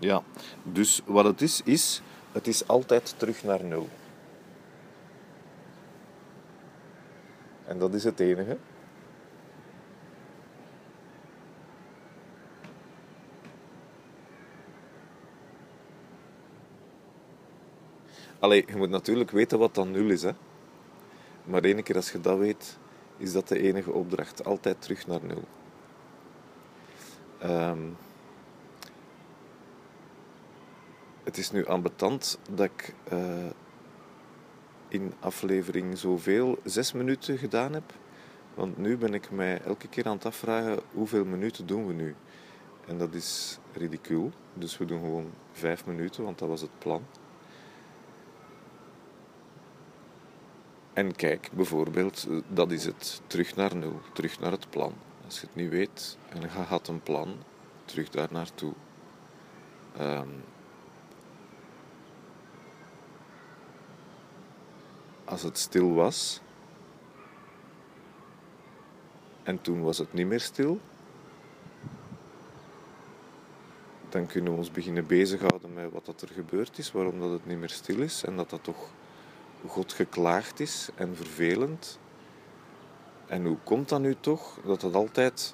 Ja, dus wat het is, is het is altijd terug naar nul. En dat is het enige. Allee, je moet natuurlijk weten wat dan nul is, hè. Maar één keer als je dat weet, is dat de enige opdracht. Altijd terug naar nul. Het is nu ambetant dat ik in aflevering zoveel 6 minuten gedaan heb. Want nu ben ik mij elke keer aan het afvragen hoeveel minuten doen we nu. En dat is ridicuul. Dus we doen gewoon 5 minuten, want dat was het plan. En kijk, bijvoorbeeld, dat is het. Terug naar nul, terug naar het plan. Als je het niet weet en je had een plan, terug daar naartoe. Als het stil was, en toen was het niet meer stil, dan kunnen we ons beginnen bezighouden met wat dat er gebeurd is, waarom dat het niet meer stil is en dat dat toch God geklaagd is en vervelend. En hoe komt dat nu toch, dat het altijd,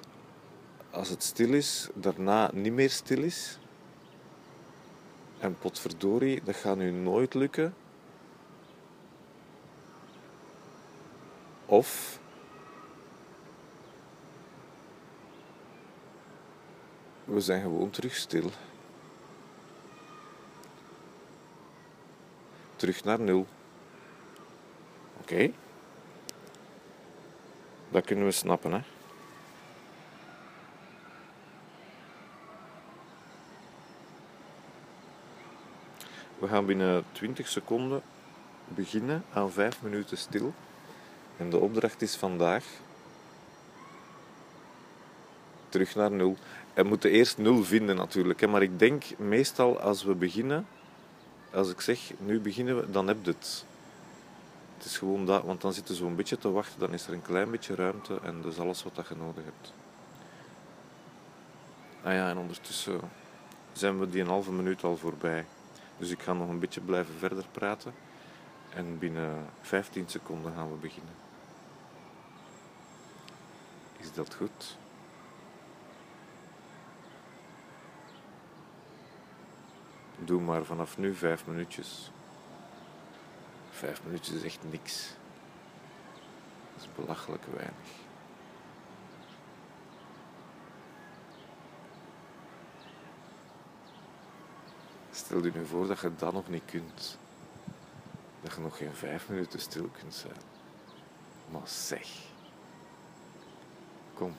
als het stil is, daarna niet meer stil is? En potverdorie, dat gaat nu nooit lukken. Of we zijn gewoon terug stil. Terug naar nul. Oké. Dat kunnen we snappen, hè. We gaan binnen 20 seconden beginnen aan 5 minuten stil. En de opdracht is vandaag terug naar nul. En we moeten eerst nul vinden natuurlijk, hè. Maar ik denk meestal als we beginnen, als ik zeg nu beginnen we, dan heb je het. Het is gewoon dat, want dan zitten ze zo'n beetje te wachten, dan is er een klein beetje ruimte en dus alles wat dat je nodig hebt. Ah ja, en ondertussen zijn we die een halve minuut al voorbij. Dus ik ga nog een beetje blijven verder praten en binnen 15 seconden gaan we beginnen. Is dat goed? Doe maar vanaf nu 5 minuutjes. 5 minuutjes is echt niks. Dat is belachelijk weinig. Stel je nu voor dat je dat nog niet kunt. Dat je nog geen 5 minuten stil kunt zijn. Maar zeg. Kom.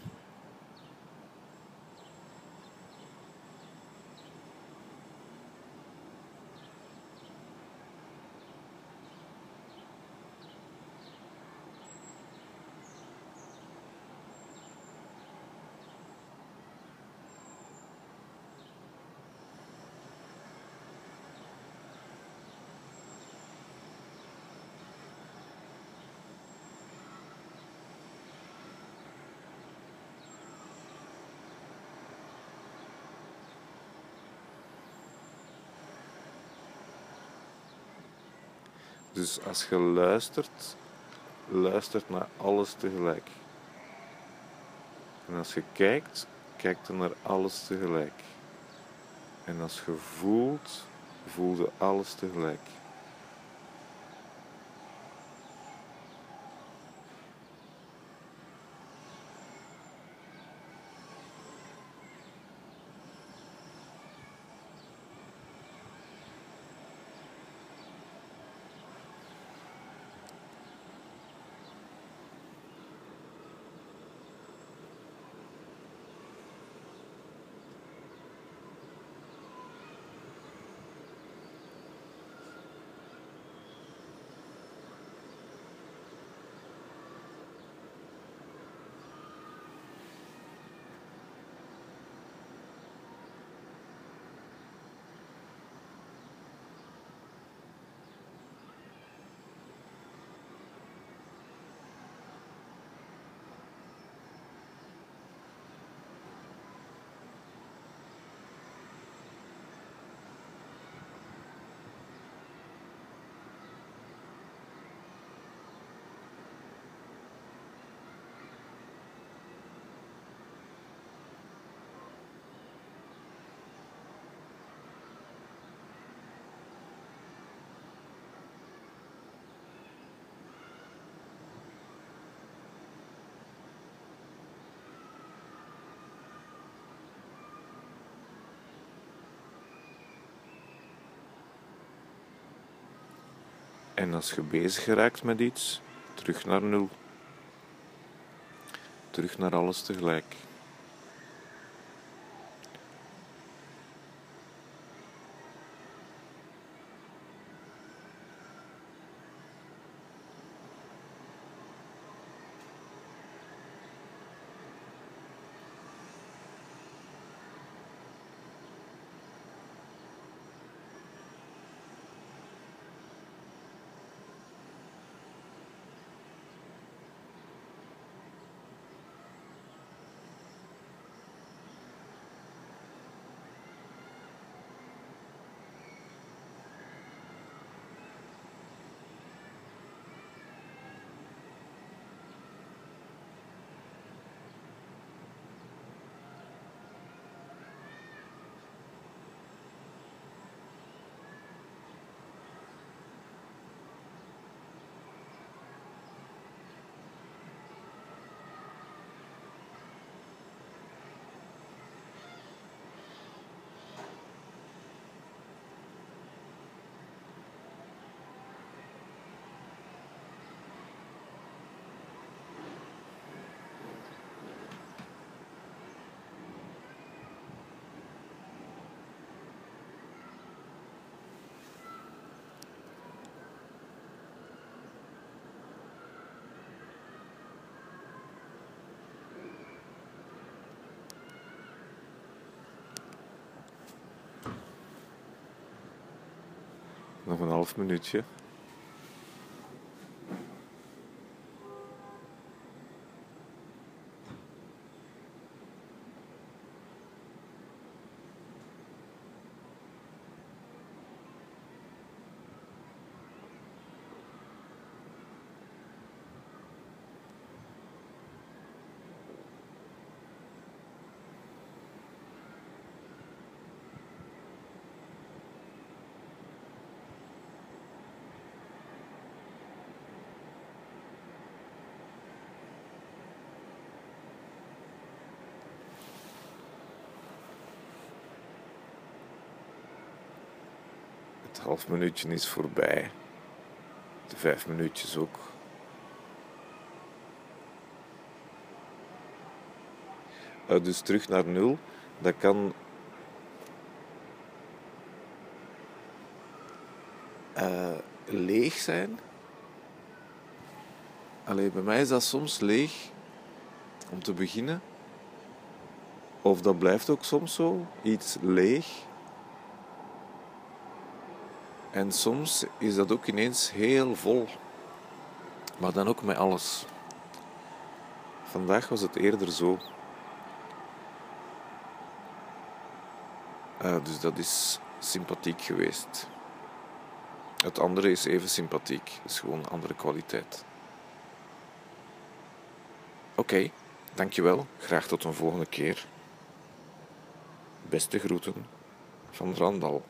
Dus als je luistert, luistert naar alles tegelijk. En als je kijkt, kijkt dan naar alles tegelijk. En als je voelt, voel je alles tegelijk. En als je bezig geraakt met iets, terug naar nul. Terug naar alles tegelijk. Nog een half minuutje. Het half minuutje is voorbij, de 5 minuutjes ook. Dus terug naar 0, dat kan leeg zijn. Allee, bij mij is dat soms leeg om te beginnen. Of dat blijft ook soms zo, iets leeg. En soms is dat ook ineens heel vol, maar dan ook met alles. Vandaag was het eerder zo. Dus dat is sympathiek geweest. Het andere is even sympathiek, is gewoon een andere kwaliteit. Oké, dankjewel. Graag tot een volgende keer. Beste groeten van Randal.